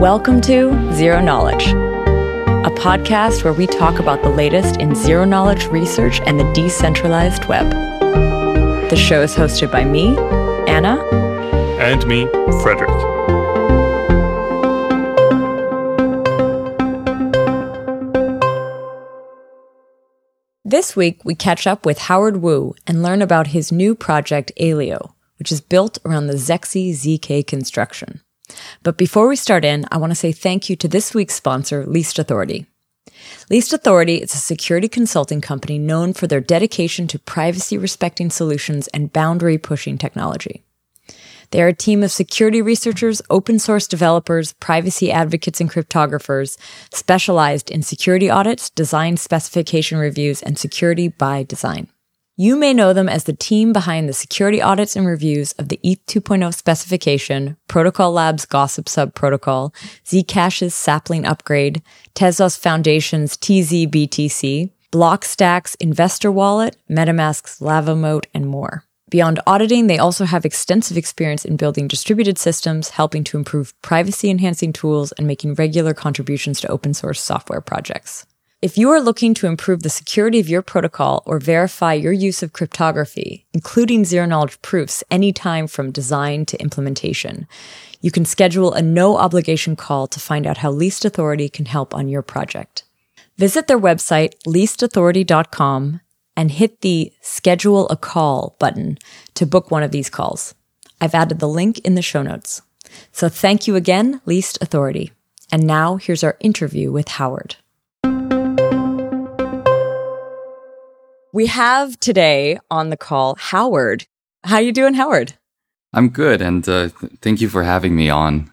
Welcome to Zero Knowledge, a podcast where we talk about the latest in zero knowledge research and the decentralized web. The show is hosted by me, Anna, and me, Frederick. This week, we catch up with Howard Wu and learn about his new project, Aleo, which is built around the Zexe ZK construction. But before we start in, I want to say thank you to this week's sponsor, Least Authority. Least Authority is a security consulting company known for their dedication to privacy-respecting solutions and boundary-pushing technology. They are a team of security researchers, open-source developers, privacy advocates, and cryptographers specialized in security audits, design specification reviews, and security by design. You may know them as the team behind the security audits and reviews of the ETH 2.0 specification, Protocol Labs' GossipSub protocol, Zcash's Sapling upgrade, Tezos Foundation's TZBTC, Blockstack's Investor Wallet, MetaMask's Lavamote, and more. Beyond auditing, they also have extensive experience in building distributed systems, helping to improve privacy-enhancing tools, and making regular contributions to open-source software projects. If you are looking to improve the security of your protocol or verify your use of cryptography, including zero-knowledge proofs anytime from design to implementation, you can schedule a no-obligation call to find out how Least Authority can help on your project. Visit their website, leastauthority.com, and hit the Schedule a Call button to book one of these calls. I've added the link in the show notes. So thank you again, Least Authority. And now here's our interview with Howard. We have today on the call Howard. How you doing, Howard? I'm good, and thank you for having me on.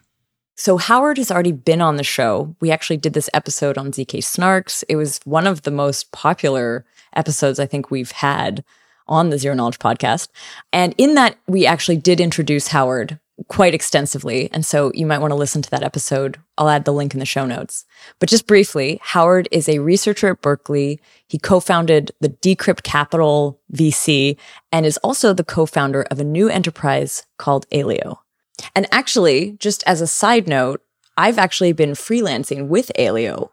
So Howard has already been on the show. We actually did this episode on ZK Snarks. It was one of the most popular episodes I think we've had on the Zero Knowledge podcast. And in that, we actually did introduce Howard quite extensively. And so you might want to listen to that episode. I'll add the link in the show notes. But just briefly, Howard is a researcher at Berkeley. He co-founded the Decrypt Capital VC and is also the co-founder of a new enterprise called Aleo. And actually, just as a side note, I've actually been freelancing with Aleo.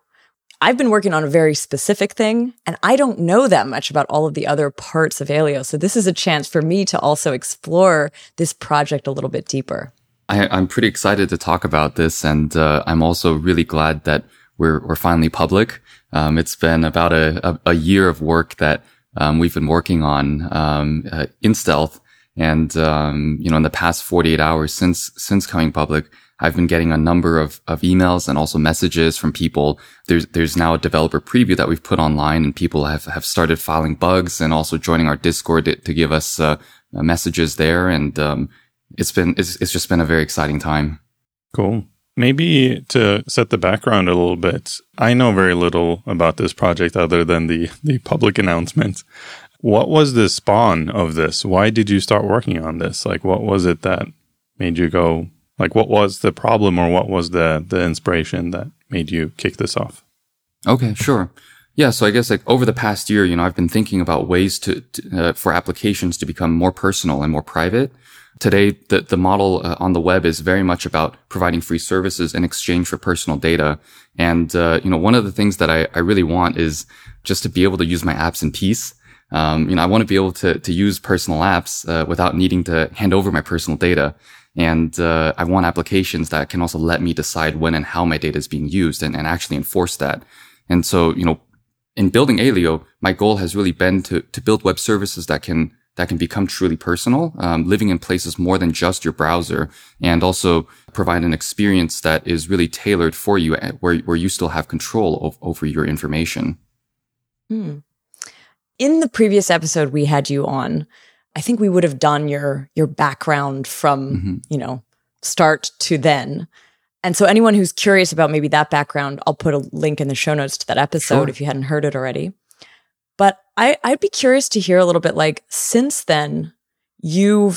I've been working on a very specific thing, and I don't know that much about all of the other parts of Aleo. So this is a chance for me to also explore this project a little bit deeper. I'm pretty excited to talk about this, and I'm also really glad that we're finally public. It's been about a year of work that we've been working on in stealth, and in the past 48 hours since coming public, I've been getting a number of emails and also messages from people. There's now a developer preview that we've put online, and people have started filing bugs and also joining our Discord to give us messages there. And it's just been a very exciting time. Cool. Maybe to set the background a little bit, I know very little about this project other than the public announcement. What was the spawn of this? Why did you start working on this? Like, what was it that made you go? Like, what was the problem, or what was the inspiration that made you kick this off? Okay, sure. Yeah, so I guess like over the past year, I've been thinking about ways for applications to become more personal and more private. Today, the model on the web is very much about providing free services in exchange for personal data. And, one of the things that I really want is just to be able to use my apps in peace. I want to be able to use personal apps without needing to hand over my personal data. And I want applications that can also let me decide when and how my data is being used and actually enforce that. And so, in building Aleo, my goal has really been to build web services that can become truly personal, living in places more than just your browser, and also provide an experience that is really tailored for you, where you still have control over your information. In the previous episode we had you on, I think we would have done your background from, start to then. And so anyone who's curious about maybe that background, I'll put a link in the show notes to that episode If you hadn't heard it already. But I'd be curious to hear a little bit, like, since then, you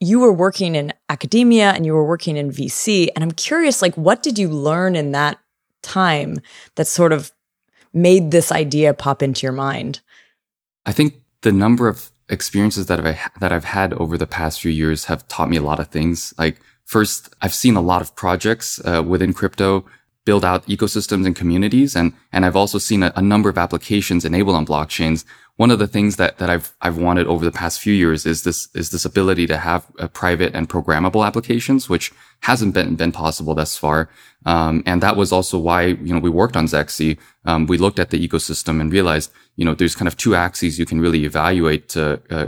were working in academia and you were working in VC. And I'm curious, like, what did you learn in that time that sort of made this idea pop into your mind? I think the number of experiences that I've had over the past few years have taught me a lot of things. Like, First, I've seen a lot of projects within crypto build out ecosystems and communities, and I've also seen a number of applications enabled on blockchains. One of the things that I've wanted over the past few years is this ability to have private and programmable applications, which hasn't been possible thus far. And that was also why, we worked on Zexe. We looked at the ecosystem and realized, there's kind of two axes you can really evaluate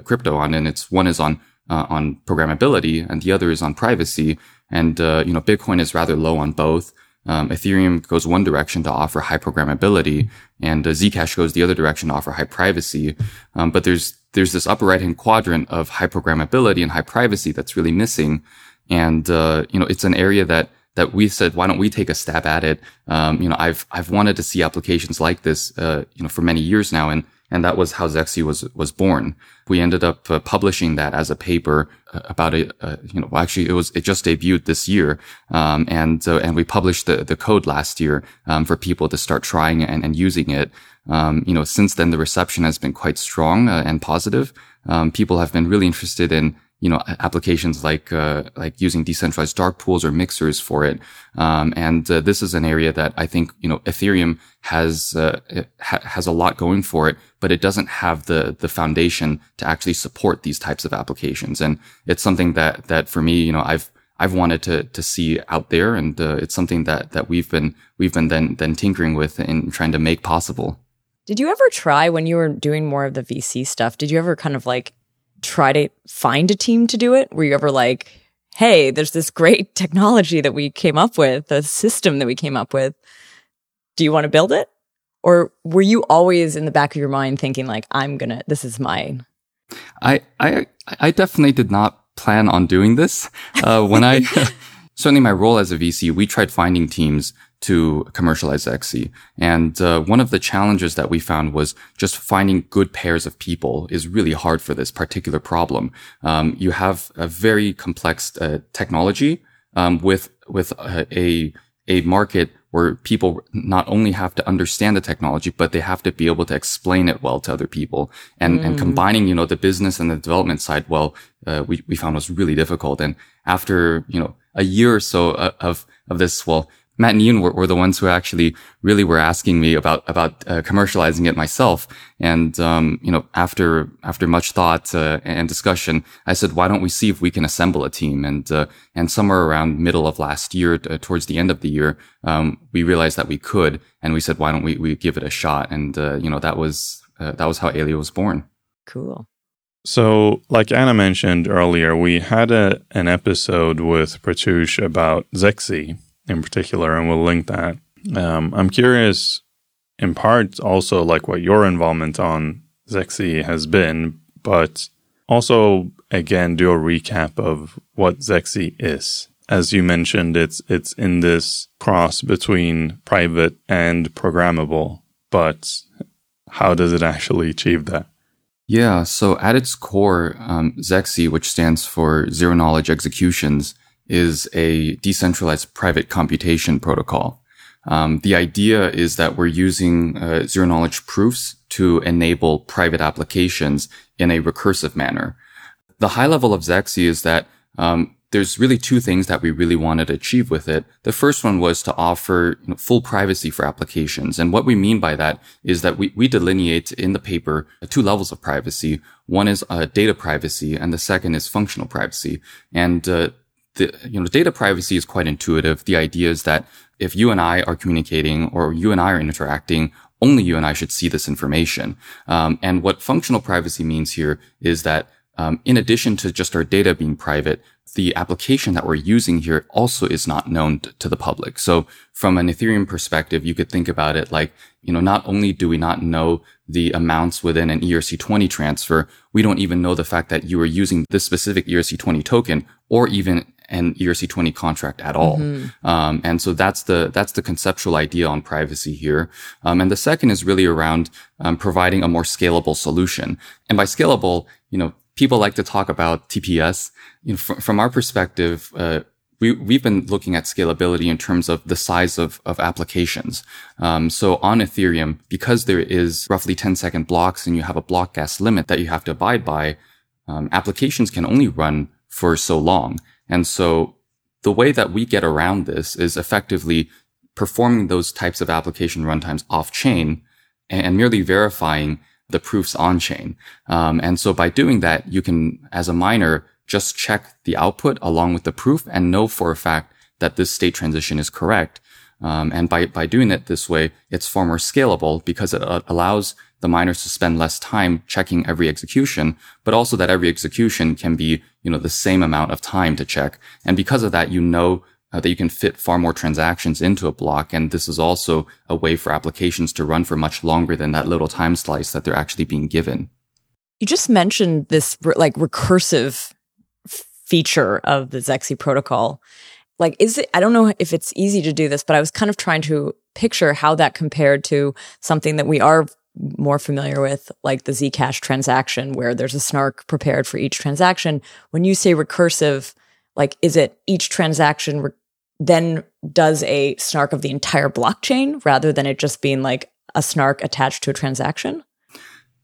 crypto on, and one is on programmability and the other is on privacy. And Bitcoin is rather low on both. Ethereum goes one direction to offer high programmability, and Zcash goes the other direction to offer high privacy. But there's this upper right-hand quadrant of high programmability and high privacy that's really missing. And, it's an area that we said, why don't we take a stab at it? I've wanted to see applications like this, for many years now. And that was how Zexe was born. We ended up publishing that as a paper about it. It just debuted this year. And we published the code last year, for people to start trying and using it. Since then the reception has been quite strong and positive. People have been really interested in, applications like using decentralized dark pools or mixers for it. And this is an area that I think, Ethereum has a lot going for it, but it doesn't have the foundation to actually support these types of applications. And it's something that for me, I've wanted to see out there. And, it's something that we've been then tinkering with and trying to make possible. Did you ever try, when you were doing more of the VC stuff, did you ever kind of like try to find a team to do it? Were you ever like, hey, there's this great technology that we came up with, a system that we came up with. Do you want to build it? Or were you always in the back of your mind thinking like, this is mine? I definitely did not plan on doing this. Certainly my role as a VC, we tried finding teams to commercialize Zexe. And one of the challenges that we found was just finding good pairs of people is really hard for this particular problem. You have a very complex technology with a market where people not only have to understand the technology, but they have to be able to explain it well to other people. And combining, the business and the development side, we found was really difficult. And after, a year or so of this, Matt and Ian were the ones who actually really were asking me about commercializing it myself. And, after much thought, and discussion, I said, why don't we see if we can assemble a team? And somewhere around middle of last year, towards the end of the year, we realized that we could, and we said, why don't we give it a shot? And, that was how Aleo was born. Cool. So, like Anna mentioned earlier, we had an episode with Pratish about Zexe in particular, and we'll link that. I'm curious, in part, also like what your involvement on Zexe has been, but also, again, do a recap of what Zexe is. As you mentioned, it's in this cross between private and programmable, but how does it actually achieve that? Yeah, so at its core, Zexe, which stands for Zero Knowledge Executions, is a decentralized private computation protocol. The idea is that we're using zero knowledge proofs to enable private applications in a recursive manner. The high level of Zexe is that there's really two things that we really wanted to achieve with it. The first one was to offer full privacy for applications. And what we mean by that is that we delineate in the paper two levels of privacy. One is data privacy, and the second is functional privacy. And data privacy is quite intuitive. The idea is that if you and I are communicating or you and I are interacting, only you and I should see this information. And what functional privacy means here is that in addition to just our data being private, the application that we're using here also is not known to the public. So from an Ethereum perspective, you could think about it like, not only do we not know the amounts within an ERC20 transfer, we don't even know the fact that you are using this specific ERC20 token or even an ERC20 contract at all. Mm-hmm. And so that's the conceptual idea on privacy here. And the second is really around providing a more scalable solution. And by scalable, people like to talk about TPS. From our perspective, we've been looking at scalability in terms of the size of applications. So on Ethereum, because there is roughly 10-second blocks and you have a block gas limit that you have to abide by, applications can only run for so long. And so The way that we get around this is effectively performing those types of application runtimes off-chain and merely verifying the proofs on-chain. And so by doing that, you can, as a miner, just check the output along with the proof and know for a fact that this state transition is correct. And by doing it this way, it's far more scalable because it allows the miners to spend less time checking every execution, but also that every execution can be, you know, the same amount of time to check. And because of that, you know, that you can fit far more transactions into a block. And this is also a way for applications to run for much longer than that little time slice that they're actually being given. You just mentioned this recursive feature of the Zexe protocol. I don't know if it's easy to do this, but I was kind of trying to picture how that compared to something that we are more familiar with, like the Zcash transaction, where there's a snark prepared for each transaction. When you say recursive, is it each transaction then does a snark of the entire blockchain rather than it just being like a snark attached to a transaction?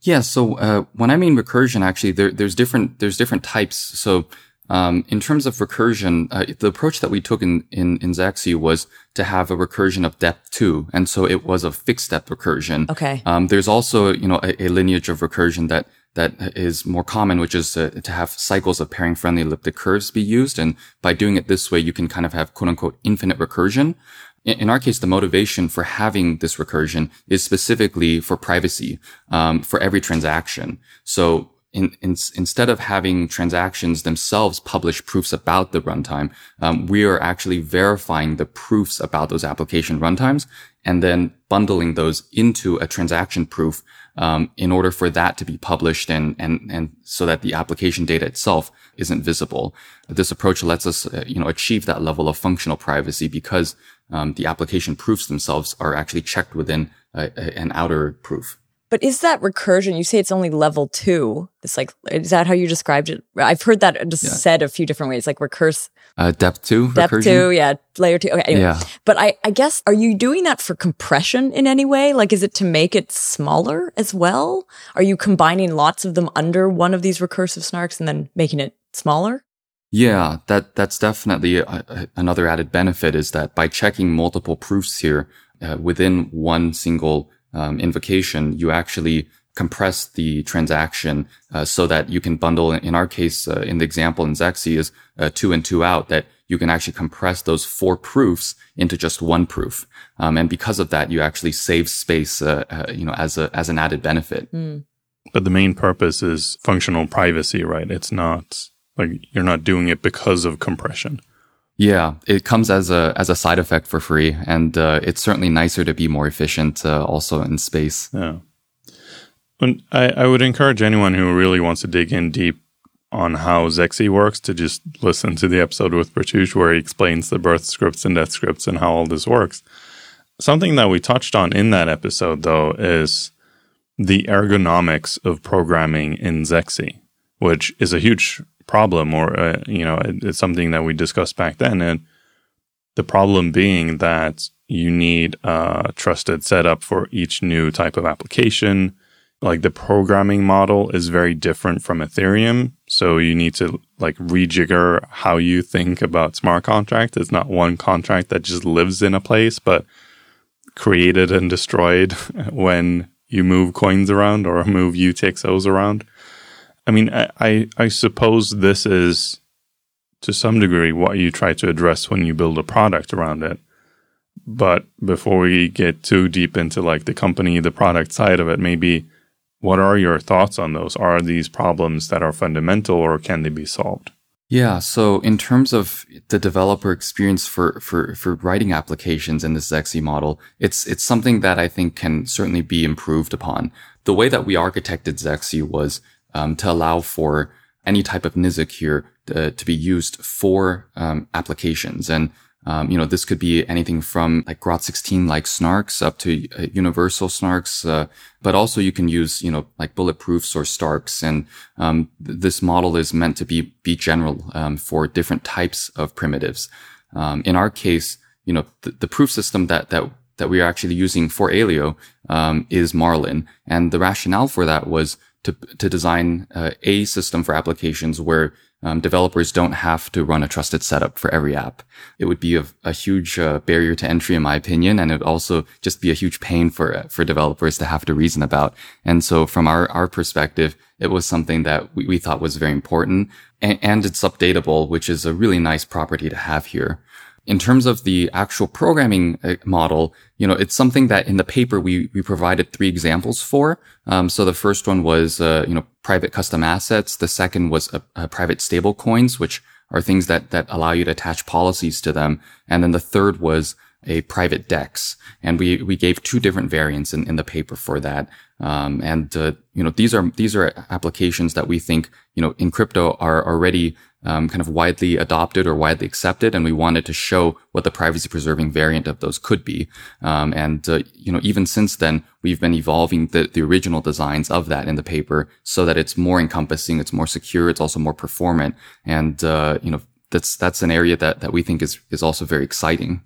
Yeah. So, when I mean recursion, actually, there's different types. So, in terms of recursion, the approach that we took in Zexe was to have a recursion of depth 2. And so it was a fixed depth recursion. Okay. There's also, a lineage of recursion that is more common, which is to have cycles of pairing friendly elliptic curves be used. And by doing it this way, you can kind of have quote unquote infinite recursion. In our case, the motivation for having this recursion is specifically for privacy, for every transaction. So, instead of having transactions themselves publish proofs about the runtime, we are actually verifying the proofs about those application runtimes and then bundling those into a transaction proof, in order for that to be published and so that the application data itself isn't visible. This approach lets us, achieve that level of functional privacy because, the application proofs themselves are actually checked within an outer proof. But is that recursion? You say it's only level 2. It's is that how you described it? I've heard that just said a few different ways, depth 2, depth recursion. 2, yeah, layer 2. Okay, anyway. Yeah. But I guess, are you doing that for compression in any way? Is it to make it smaller as well? Are you combining lots of them under one of these recursive snarks and then making it smaller? Yeah, that's definitely another added benefit is that by checking multiple proofs here within one single invocation, you actually compress the transaction so that you can bundle, in our case, in the example in Zexe is 2 in, 2 out, that you can actually compress those 4 proofs into just one proof. And because of that, you actually save space, as an added benefit. Mm. But the main purpose is functional privacy, right? It's not you're not doing it because of compression. Yeah, it comes as a side effect for free, and it's certainly nicer to be more efficient also in space. Yeah, and I would encourage anyone who really wants to dig in deep on how Zexe works to just listen to the episode with Pratish where he explains the birth scripts and death scripts and how all this works. Something that we touched on in that episode, though, is the ergonomics of programming in Zexe, which is a huge problem, or it's something that we discussed back then, and the problem being that you need a trusted setup for each new type of application. The programming model is very different from Ethereum, so you need to rejigger how you think about smart contract. It's not one contract that just lives in a place but created and destroyed when you move coins around or move UTXOs around. I mean, I suppose this is, to some degree, what you try to address when you build a product around it. But before we get too deep into the company, the product side of it, maybe what are your thoughts on those? Are these problems that are fundamental, or can they be solved? Yeah. So in terms of the developer experience for writing applications in the Zexe model, it's something that I think can certainly be improved upon. The way that we architected Zexe was to allow for any type of NIZK here to be used for applications. And, this could be anything from Groth16 snarks up to universal snarks, but also you can use, bulletproofs or starks. And this model is meant to be general for different types of primitives. In our case, the proof system that we are actually using for Aleo is Marlin. And the rationale for that was to design a system for applications where developers don't have to run a trusted setup for every app. It would be a huge barrier to entry, in my opinion, and it would also just be a huge pain for developers to have to reason about. And so from our perspective, it was something that we thought was very important, and it's updatable, which is a really nice property to have here. In terms of the actual programming model, you know, it's something that in the paper we provided 3 examples for. So the first one was, private custom assets. The second was private stable coins, which are things that allow you to attach policies to them. And then the third was a private DEX. And we gave 2 different variants in the paper for that. These are applications that we think, in crypto are already kind of widely adopted or widely accepted, and we wanted to show what the privacy-preserving variant of those could be. Even since then, we've been evolving the original designs of that in the paper so that it's more encompassing, it's more secure, it's also more performant, and that's an area that we think is also very exciting.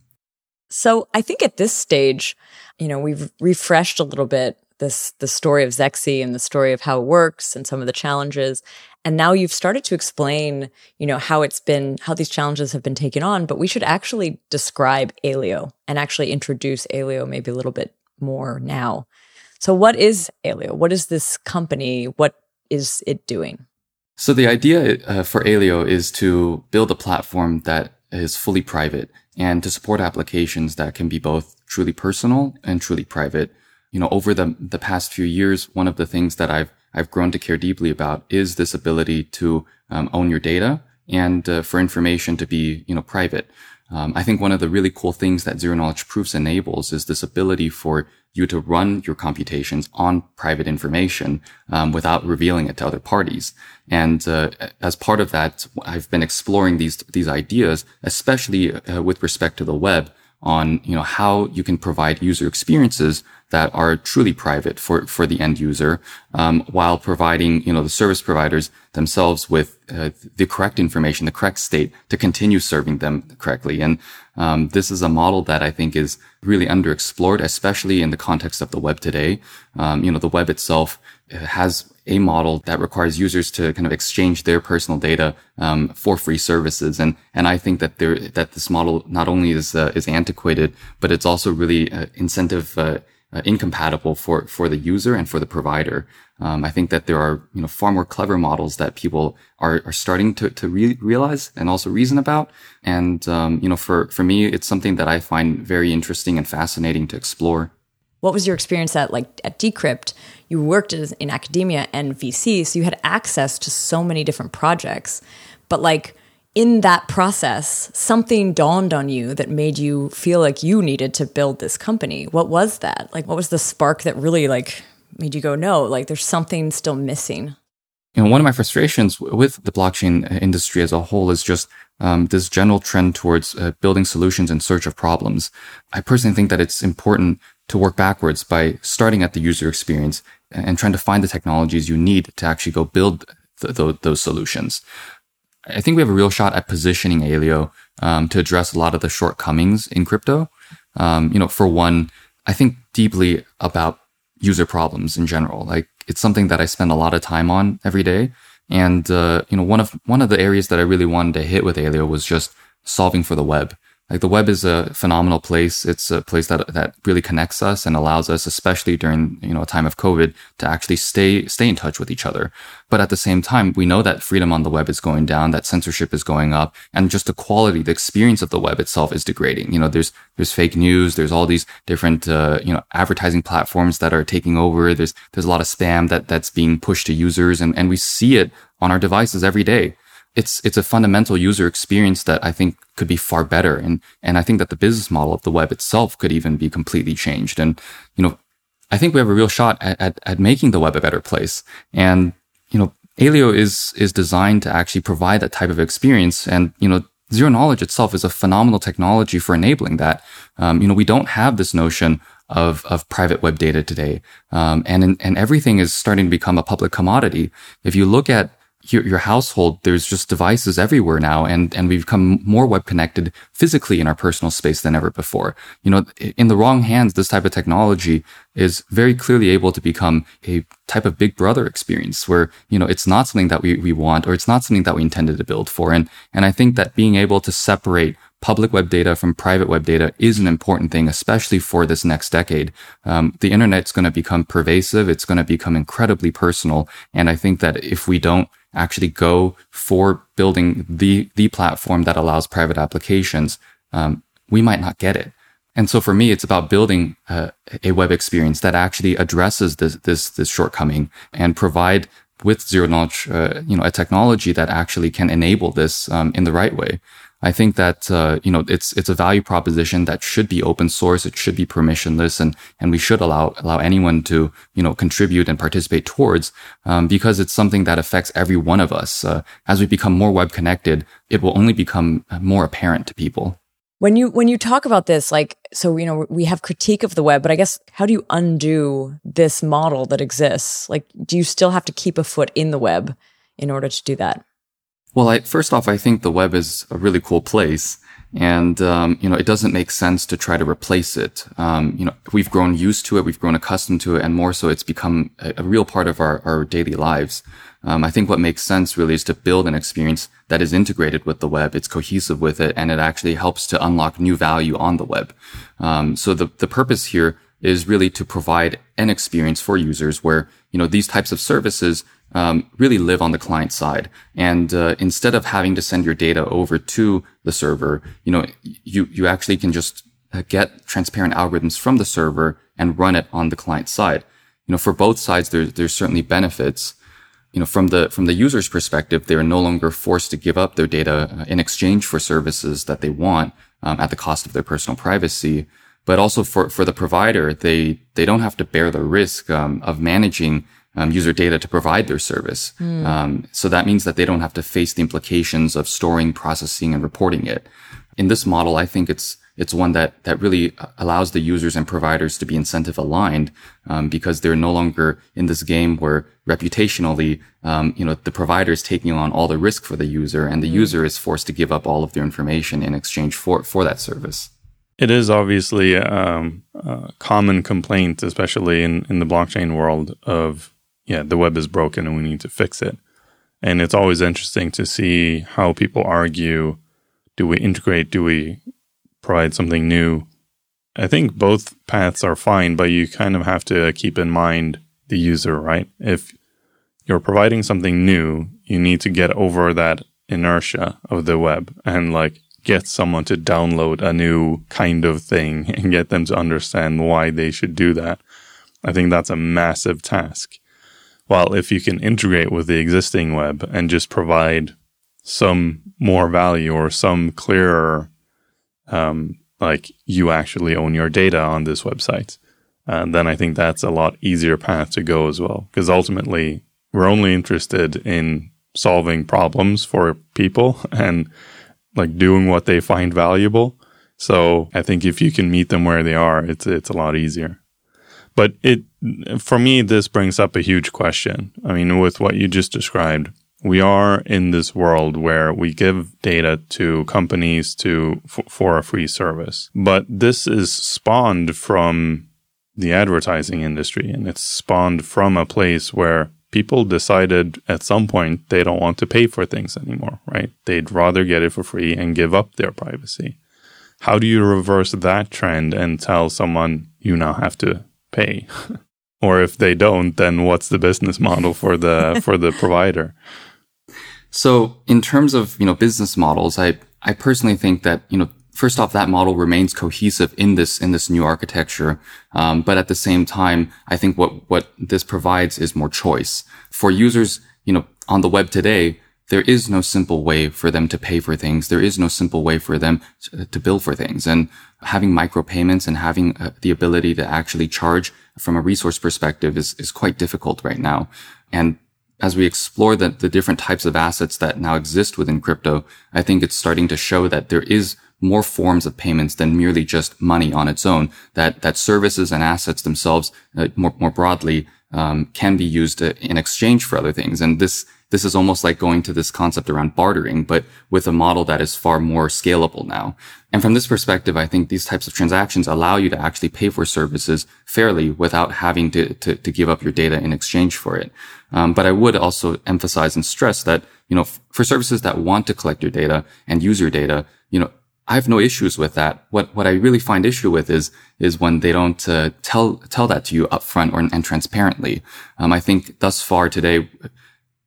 So I think at this stage, we've refreshed a little bit the story of Zexe and the story of how it works and some of the challenges. And now you've started to explain, how these challenges have been taken on, but we should actually describe Aleo and actually introduce Aleo maybe a little bit more now. So what is Aleo? What is this company? What is it doing? So the idea for Aleo is to build a platform that is fully private and to support applications that can be both truly personal and truly private. Over the past few years, one of the things that I've grown to care deeply about is this ability to own your data and for information to be, private. I think one of the really cool things that zero knowledge proofs enables is this ability for you to run your computations on private information without revealing it to other parties. And as part of that, I've been exploring these ideas, especially with respect to the web, on how you can provide user experiences that are truly private for the end user, while providing the service providers themselves with the correct information, the correct state to continue serving them correctly. And this is a model that I think is really underexplored, especially in the context of the web today. The web itself has a model that requires users to kind of exchange their personal data for free services, and I think that this model not only is antiquated, but it's also really incompatible for the user and for the provider. I think that there are far more clever models that people are starting to realize and also reason about. And for me, it's something that I find very interesting and fascinating to explore. What was your experience at Decrypt? You worked in academia and VC, so you had access to so many different projects. But in that process, something dawned on you that made you feel like you needed to build this company. What was that? What was the spark that really made you go, no, there's something still missing? One of my frustrations with the blockchain industry as a whole is just this general trend towards building solutions in search of problems. I personally think that it's important to work backwards by starting at the user experience and trying to find the technologies you need to actually go build those solutions. I think we have a real shot at positioning Aleo to address a lot of the shortcomings in crypto. For one, I think deeply about user problems in general. It's something that I spend a lot of time on every day. And one of the areas that I really wanted to hit with Aleo was just solving for the web. The web is a phenomenal place. It's a place that really connects us and allows us, especially during, a time of COVID, to actually stay in touch with each other. But at the same time, we know that freedom on the web is going down, that censorship is going up, and just the quality, the experience of the web itself is degrading. There's fake news. There's all these different, advertising platforms that are taking over. There's a lot of spam that's being pushed to users, and we see it on our devices every day. It's a fundamental user experience that I think could be far better. And I think that the business model of the web itself could even be completely changed. And, I think we have a real shot at making the web a better place. And, Aleo is designed to actually provide that type of experience. And, zero knowledge itself is a phenomenal technology for enabling that. We don't have this notion of private web data today. And everything is starting to become a public commodity. If you look at your household, there's just devices everywhere now, and we've become more web connected physically in our personal space than ever before. You know, in the wrong hands, this type of technology is very clearly able to become a type of big brother experience where, you know, it's not something that we want, or it's not something that we intended to build for. And I think that being able to separate public web data from private web data is an important thing, especially for this next decade. The internet's going to become pervasive. It's going to become incredibly personal. And I think that if we don't actually go for building the platform that allows private applications, we might not get it. And so for me, it's about building a web experience that actually addresses this shortcoming and provide with zero knowledge, a technology that actually can enable this in the right way. I think that it's a value proposition that should be open source. It should be permissionless, and we should allow anyone to contribute and participate towards, because it's something that affects every one of us. As we become more web connected, it will only become more apparent to people. When you talk about this, we have critique of the web, but I guess how do you undo this model that exists? Like, do you still have to keep a foot in the web in order to do that? Well, first off, I think the web is a really cool place, and it doesn't make sense to try to replace it. We've grown used to it, we've grown accustomed to it, and more so, it's become a real part of our daily lives. I think what makes sense really is to build an experience that is integrated with the web, it's cohesive with it, and it actually helps to unlock new value on the web. So the purpose here is really to provide an experience for users where these types of services really live on the client side. And instead of having to send your data over to the server, you actually can just get transparent algorithms from the server and run it on the client side. For both sides, there's certainly benefits. From the user's perspective, they are no longer forced to give up their data in exchange for services that they want at the cost of their personal privacy. But also for the provider, they don't have to bear the risk of managing user data to provide their service. So that means that they don't have to face the implications of storing, processing, and reporting it. In this model, I think it's one that really allows the users and providers to be incentive aligned, because they're no longer in this game where reputationally, the provider is taking on all the risk for the user, and the user is forced to give up all of their information in exchange for that service. It is obviously a common complaint, especially in the blockchain world, of the web is broken and we need to fix it. And it's always interesting to see how people argue, do we integrate, do we provide something new? I think both paths are fine, but you kind of have to keep in mind the user, right? If you're providing something new, you need to get over that inertia of the web and get someone to download a new kind of thing and get them to understand why they should do that. I think that's a massive task. While if you can integrate with the existing web and just provide some more value or some clearer, you actually own your data on this website, then I think that's a lot easier path to go as well. Because ultimately, we're only interested in solving problems for people and doing what they find valuable. So I think if you can meet them where they are, it's a lot easier. But this brings up a huge question. I mean, with what you just described, we are in this world where we give data to companies for a free service. But this is spawned from the advertising industry, and it's spawned from a place where people decided at some point they don't want to pay for things anymore, right? They'd rather get it for free and give up their privacy. How do you reverse that trend and tell someone you now have to pay? Or if they don't, then what's the business model for the provider? So in terms of, business models, I personally think that, first off, that model remains cohesive in this new architecture. But at the same time, I think what this provides is more choice. For users, on the web today, there is no simple way for them to pay for things. There is no simple way for them to bill for things. And having micropayments and having the ability to actually charge from a resource perspective is quite difficult right now. And as we explore the different types of assets that now exist within crypto, I think it's starting to show that there is more forms of payments than merely just money on its own, that services and assets themselves more broadly can be used in exchange for other things. And this is almost like going to this concept around bartering, but with a model that is far more scalable now. And from this perspective, I think these types of transactions allow you to actually pay for services fairly without having to give up your data in exchange for it. But I would also emphasize and stress that, you know, for services that want to collect your data and use your data, you know, I have no issues with that. What I really find issue with is when they don't tell that to you upfront and transparently. I think thus far today,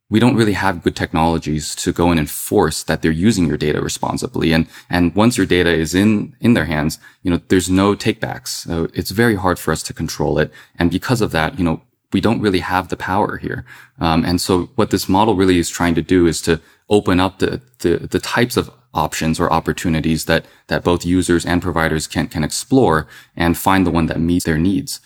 we don't really have good technologies to go and enforce that they're using your data responsibly. And once your data is in their hands, you know, there's no takebacks. So it's very hard for us to control it. And because of that, you know, we don't really have the power here. And so what this model really is trying to do is to open up the types of options or opportunities that both users and providers can explore and find the one that meets their needs.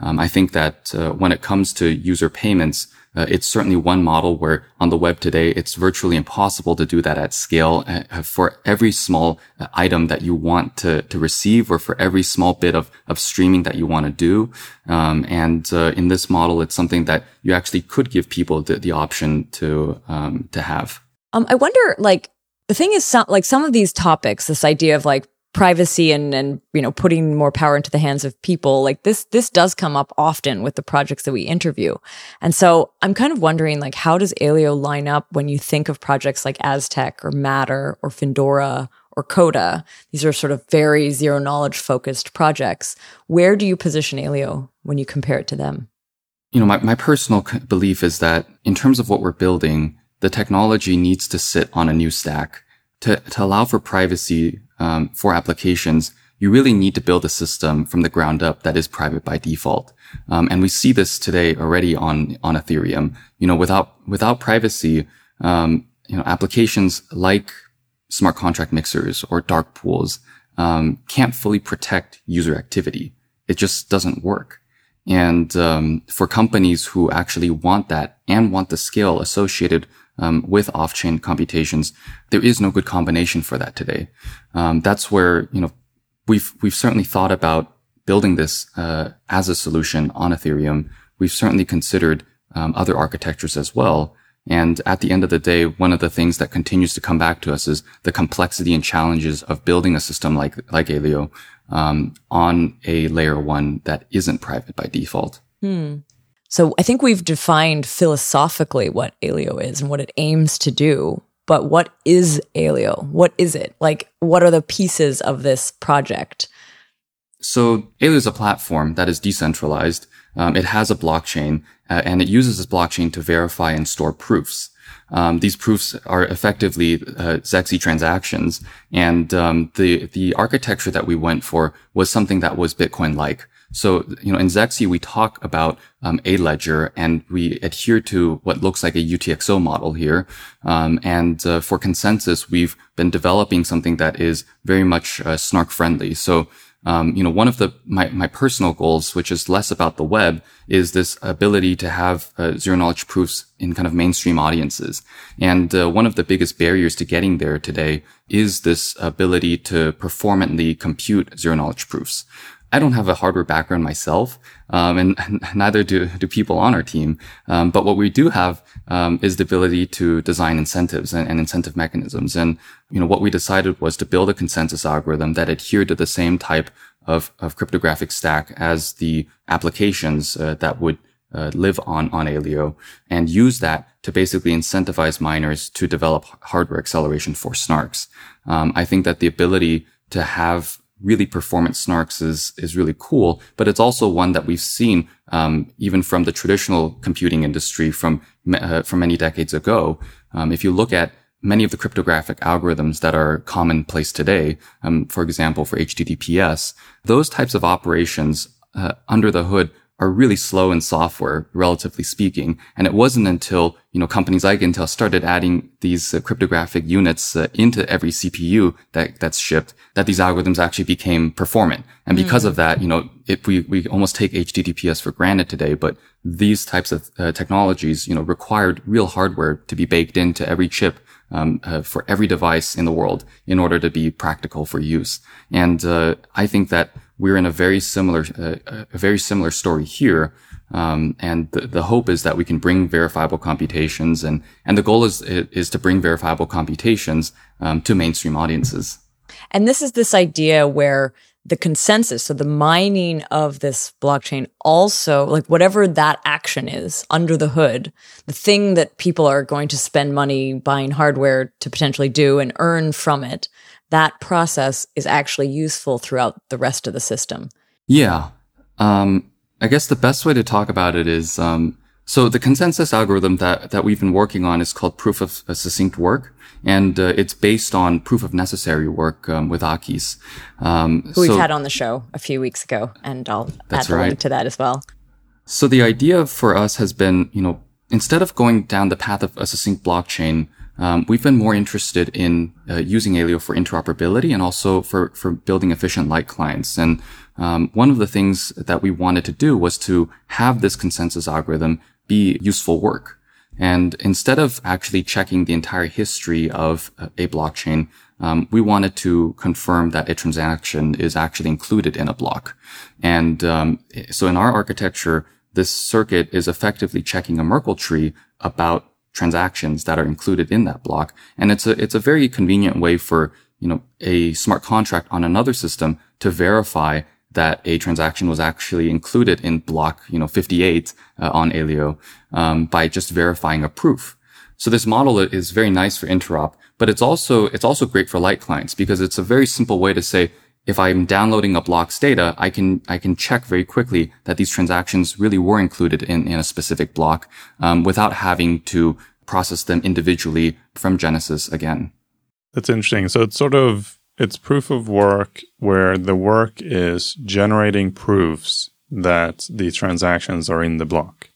I think that when it comes to user payments, it's certainly one model where on the web today, it's virtually impossible to do that at scale for every small item that you want to receive or for every small bit of streaming that you want to do. In this model, it's something that you actually could give people the option to have. I wonder, like, the thing is, some of these topics, this idea of like privacy and, you know, putting more power into the hands of people, like this does come up often with the projects that we interview. And so I'm kind of wondering, like, how does Aleo line up when you think of projects like Aztec or Matter or Fedora or Coda? These are sort of very zero knowledge focused projects. Where do you position Aleo when you compare it to them? You know, my personal belief is that in terms of what we're building, the technology needs to sit on a new stack. To allow for privacy for applications, you really need to build a system from the ground up that is private by default. And we see this today already on Ethereum. You know, without privacy, you know, applications like smart contract mixers or dark pools can't fully protect user activity. It just doesn't work. And for companies who actually want that and want the scale associated with off-chain computations, there is no good combination for that today. That's where, you know, we've certainly thought about building this as a solution on Ethereum. We've certainly considered other architectures as well. And at the end of the day, one of the things that continues to come back to us is the complexity and challenges of building a system like Aleo on a layer one that isn't private by default. So I think we've defined philosophically what Aleo is and what it aims to do, but what is Aleo? What is it? Like, what are the pieces of this project? So Aleo is a platform that is decentralized. It has a blockchain, and it uses this blockchain to verify and store proofs. These proofs are effectively Zexe transactions, and the architecture that we went for was something that was Bitcoin-like. So, you know, in Zexe, we talk about a ledger, and we adhere to what looks like a UTXO model here. For consensus, we've been developing something that is very much snark friendly. So, you know, one of my personal goals, which is less about the web, is this ability to have zero knowledge proofs in kind of mainstream audiences. And one of the biggest barriers to getting there today is this ability to performantly compute zero knowledge proofs. I don't have a hardware background myself, and neither do people on our team. But what we do have is the ability to design incentives and incentive mechanisms. And, you know, what we decided was to build a consensus algorithm that adhered to the same type of cryptographic stack as the applications that would live on Aleo, and use that to basically incentivize miners to develop hardware acceleration for snarks. I think that the ability to have really performance snarks is really cool, but it's also one that we've seen, even from the traditional computing industry from many decades ago. If you look at many of the cryptographic algorithms that are commonplace today, for example, for HTTPS, those types of operations, under the hood are really slow in software, relatively speaking. And it wasn't until, you know, companies like Intel started adding these cryptographic units into every CPU that's shipped, that these algorithms actually became performant. And because of that, you know, we almost take HTTPS for granted today, but these types of technologies, you know, required real hardware to be baked into every chip, for every device in the world in order to be practical for use. And I think that we're in a very similar story here, And the hope is that we can bring verifiable computations, and the goal is to bring verifiable computations to mainstream audiences. And this is this idea where the consensus, so the mining of this blockchain also, like whatever that action is under the hood, the thing that people are going to spend money buying hardware to potentially do and earn from it, that process is actually useful throughout the rest of the system. Yeah. I guess the best way to talk about it is, so the consensus algorithm that we've been working on is called proof of succinct work, and it's based on proof of necessary work with Akis. Who we've had on the show a few weeks ago, and I'll add a link to that as well. So the idea for us has been, instead of going down the path of a succinct blockchain, we've been more interested in using Aleo for interoperability and also for building efficient light clients. And one of the things that we wanted to do was to have this consensus algorithm be useful work. And instead of actually checking the entire history of a blockchain, we wanted to confirm that a transaction is actually included in a block. And so in our architecture, this circuit is effectively checking a Merkle tree about transactions that are included in that block. And it's a very convenient way for, a smart contract on another system to verify that a transaction was actually included in block, 58 on Aleo, by just verifying a proof. So this model is very nice for interop, but it's also great for light clients because it's a very simple way to say, if I'm downloading a block's data, I can check very quickly that these transactions really were included in a specific block, without having to process them individually from Genesis again. That's interesting. So it's proof of work where the work is generating proofs that the transactions are in the block.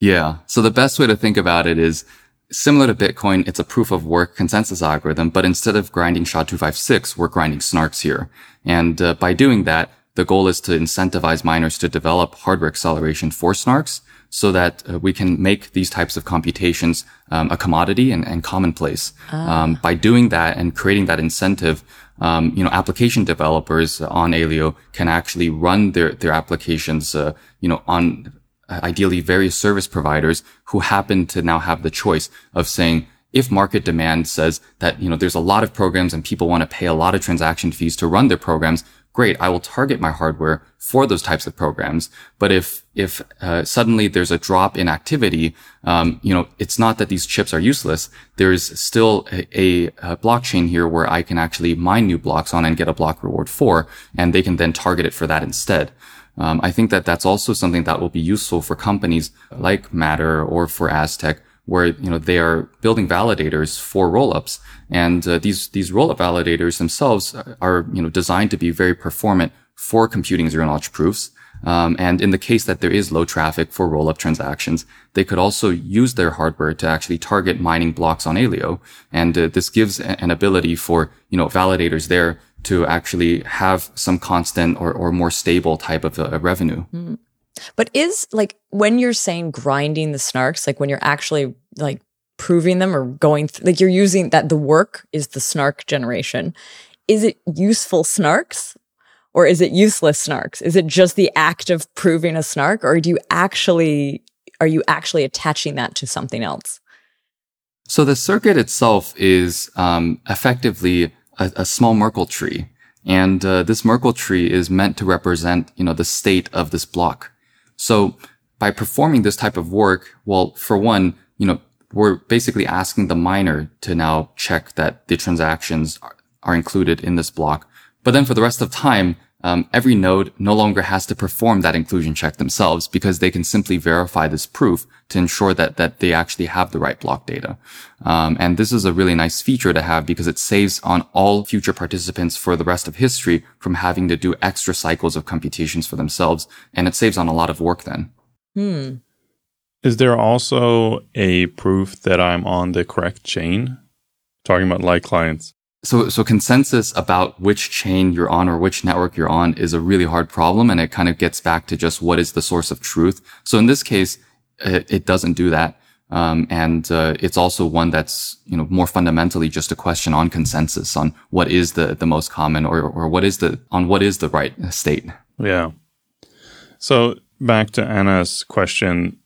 Yeah. So the best way to think about it is similar to Bitcoin, it's a proof of work consensus algorithm, but instead of grinding SHA-256, we're grinding snarks here. And by doing that, the goal is to incentivize miners to develop hardware acceleration for snarks so that we can make these types of computations a commodity and commonplace. By doing that and creating that incentive, application developers on Aleo can actually run their applications, on ideally various service providers who happen to now have the choice of saying, if market demand says that, there's a lot of programs and people want to pay a lot of transaction fees to run their programs, great, I will target my hardware for those types of programs. But if suddenly there's a drop in activity, it's not that these chips are useless. There's still a blockchain here where I can actually mine new blocks on and get a block reward for, and they can then target it for that instead. I think that's also something that will be useful for companies like Matter or for Aztec, where, they are building validators for rollups. And these rollup validators themselves are, designed to be very performant for computing zero knowledge proofs. And in the case that there is low traffic for rollup transactions, they could also use their hardware to actually target mining blocks on Aleo. And this gives an ability for, validators there to actually have some constant or more stable type of revenue. Mm. But is, when you're saying grinding the snarks, when you're actually, proving them or going through, you're using that the work is the snark generation, is it useful snarks or is it useless snarks? Is it just the act of proving a snark, or are you actually attaching that to something else? So the circuit itself is effectively a small Merkle tree. And this Merkle tree is meant to represent, the state of this block. So by performing this type of work, well, for one, we're basically asking the miner to now check that the transactions are included in this block. But then for the rest of time, every node no longer has to perform that inclusion check themselves because they can simply verify this proof to ensure that they actually have the right block data. And this is a really nice feature to have because it saves on all future participants for the rest of history from having to do extra cycles of computations for themselves. And it saves on a lot of work then. Hmm. Is there also a proof that I'm on the correct chain? Talking about light clients. So consensus about which chain you're on or which network you're on is a really hard problem, and it kind of gets back to just what is the source of truth. So in this case, it doesn't do that, and it's also one that's more fundamentally just a question on consensus on what is the most common or what is the right state. Yeah. So back to Anna's question,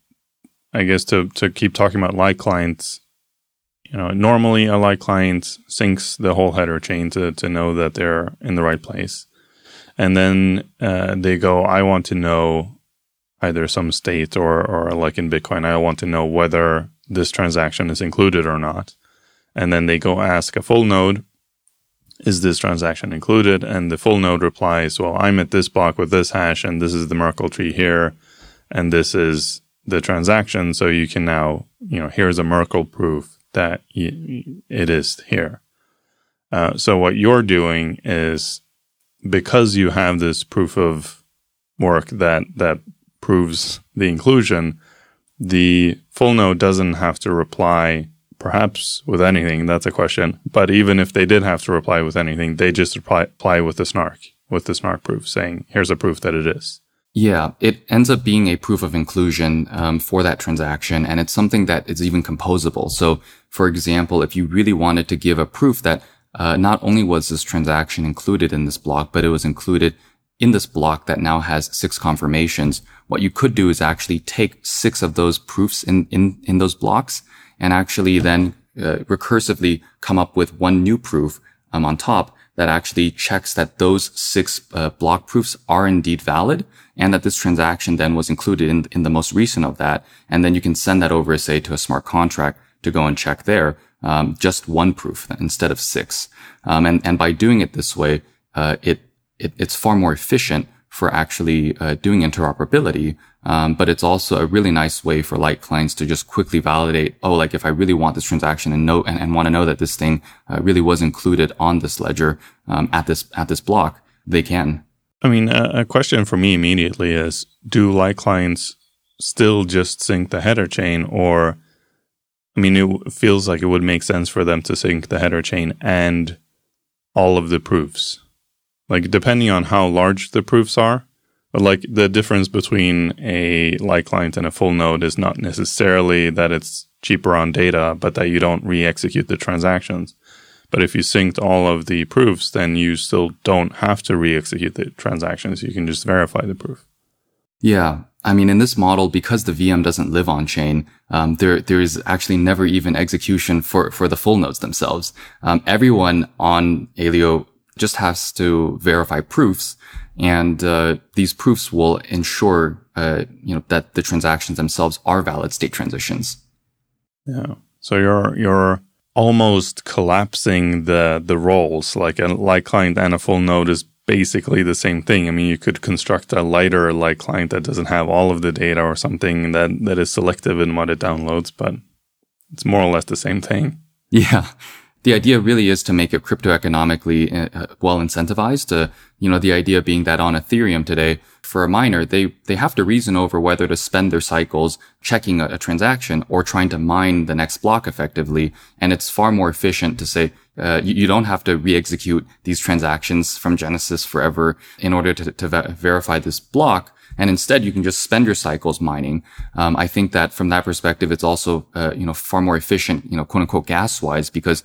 I guess to keep talking about light clients, you know, normally a light client syncs the whole header chain to know that they're in the right place. And then they go, I want to know either some state or like in Bitcoin, I want to know whether this transaction is included or not. And then they go ask a full node, is this transaction included? And the full node replies, well, I'm at this block with this hash, and this is the Merkle tree here, and this is the transaction. So you can now, you know, here's a Merkle proof that it is here. So what you're doing is, because you have this proof of work that proves the inclusion, the full node doesn't have to reply perhaps with anything, that's a question. But even if they did have to reply with anything, they just reply with the snark proof, saying, here's a proof that it is. Yeah, it ends up being a proof of inclusion for that transaction, and it's something that is even composable. So, for example, if you really wanted to give a proof that not only was this transaction included in this block, but it was included in this block that now has 6 confirmations, what you could do is actually take 6 of those proofs in those blocks and actually then recursively come up with one new proof on top that actually checks that those 6 block proofs are indeed valid, and that this transaction then was included in the most recent of that. And then you can send that over, say, to a smart contract to go and check there just one proof instead of 6. And by doing it this way, it's far more efficient for actually doing interoperability, but it's also a really nice way for light clients to just quickly validate, if I really want this transaction and want to know that this thing really was included on this ledger at this block, they can. I mean, a question for me immediately is, do light clients still just sync the header chain? Or, I mean, it feels like it would make sense for them to sync the header chain and all of the proofs. Like, depending on how large the proofs are, but like the difference between a light client and a full node is not necessarily that it's cheaper on data, but that you don't re-execute the transactions. But if you synced all of the proofs, then you still don't have to re-execute the transactions. You can just verify the proof. Yeah. I mean, in this model, because the VM doesn't live on chain, there is actually never even execution for the full nodes themselves. Everyone on Aleo just has to verify proofs, and these proofs will ensure that the transactions themselves are valid state transitions. Yeah. So you're almost collapsing the roles. Like a light client and a full node is basically the same thing. I mean, you could construct a lighter light client that doesn't have all of the data or something that is selective in what it downloads, but it's more or less the same thing. Yeah. The idea really is to make it crypto-economically well incentivized. The idea being that on Ethereum today, for a miner, they have to reason over whether to spend their cycles checking a transaction or trying to mine the next block effectively. And it's far more efficient to say, you don't have to re-execute these transactions from Genesis forever in order to verify this block. And instead, you can just spend your cycles mining. I think that from that perspective, it's also, far more efficient, quote unquote gas wise, because,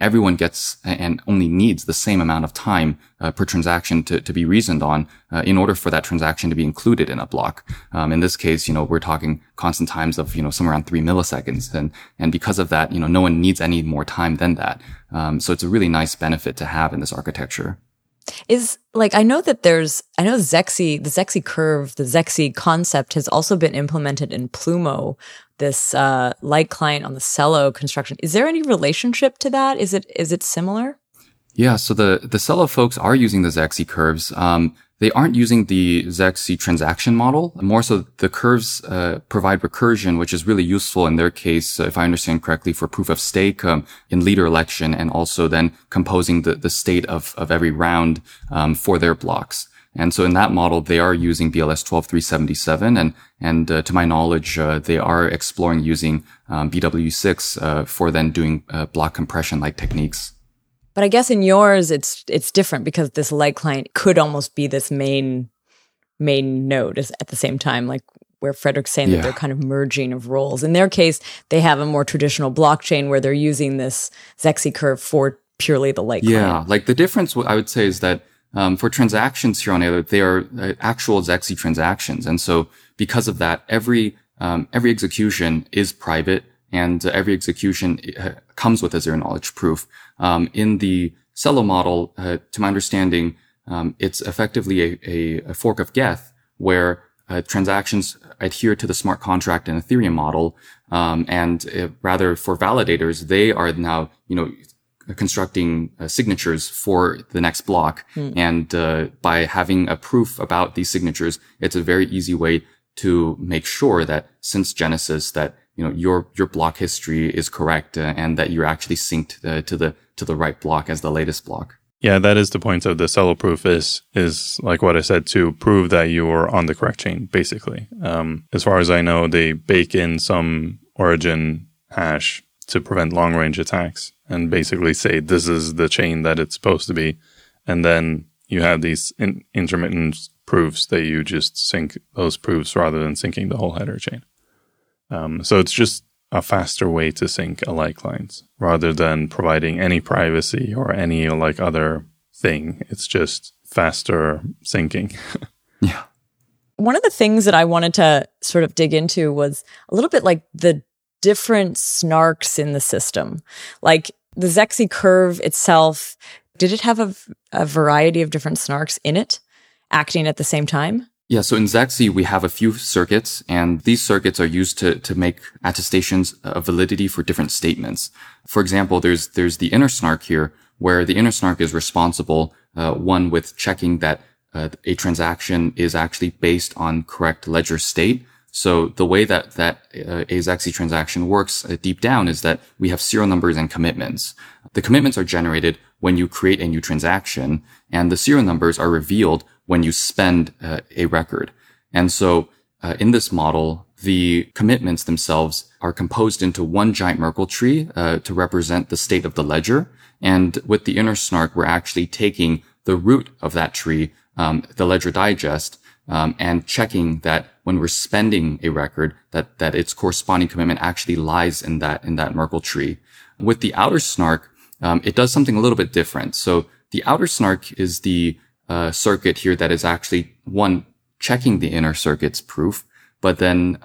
everyone gets and only needs the same amount of time, per transaction to be reasoned on, in order for that transaction to be included in a block. In this case, we're talking constant times of, somewhere around 3 milliseconds. And because of that, no one needs any more time than that. So it's a really nice benefit to have in this architecture. Is like, I know the Zexe concept has also been implemented in Plumo, this light client on the Celo construction. Is there any relationship to that? Is it similar? Yeah, so the Celo folks are using the Zexe curves. They aren't using the Zexe transaction model. More so, the curves provide recursion, which is really useful in their case, if I understand correctly, for proof of stake in leader election, and also then composing the state of every round for their blocks. And so in that model, they are using BLS 12377, and to my knowledge, they are exploring using BW6 for then doing block compression-like techniques. But I guess in yours, it's different because this light client could almost be this main node at the same time, like where Frederick's saying that they're kind of merging of roles. In their case, they have a more traditional blockchain where they're using this Zexe curve for purely the light client. Yeah, like the difference I would say is that for transactions here on Aleo, they are actual Zexe transactions. And so because of that, every execution is private, and every execution comes with a zero knowledge proof. In the Celo model, to my understanding, it's effectively a fork of Geth, where transactions adhere to the smart contract and Ethereum model, and rather for validators, they are now, constructing signatures for the next block. And by having a proof about these signatures, it's a very easy way to make sure that since Genesis, that your block history is correct, and that you're actually synced to the right block as the latest block. Yeah, that is the point of the Celo proof is like what I said, to prove that you are on the correct chain, basically. As far as I know, they bake in some origin hash to prevent long-range attacks and basically say this is the chain that it's supposed to be. And then you have these intermittent proofs that you just sync those proofs rather than syncing the whole header chain. So it's just a faster way to sync alike lines rather than providing any privacy or any other thing. It's just faster syncing. Yeah. One of the things that I wanted to sort of dig into was a little bit the different snarks in the system. The Zexe curve itself, did it have a variety of different snarks in it acting at the same time? Yeah, so in Zexe, we have a few circuits, and these circuits are used to make attestations of validity for different statements. For example, there's the inner snark here, where the inner snark is responsible, one with checking that a transaction is actually based on correct ledger state. So the way that a Zexe transaction works deep down is that we have serial numbers and commitments. The commitments are generated when you create a new transaction, and the serial numbers are revealed when you spend a record. And so in this model, the commitments themselves are composed into one giant Merkle tree to represent the state of the ledger. And with the inner snark, we're actually taking the root of that tree, the ledger digest, and checking that when we're spending a record, that its corresponding commitment actually lies in that Merkle tree. With the outer snark, it does something a little bit different. So the outer snark is the circuit here that is actually, one, checking the inner circuit's proof, but then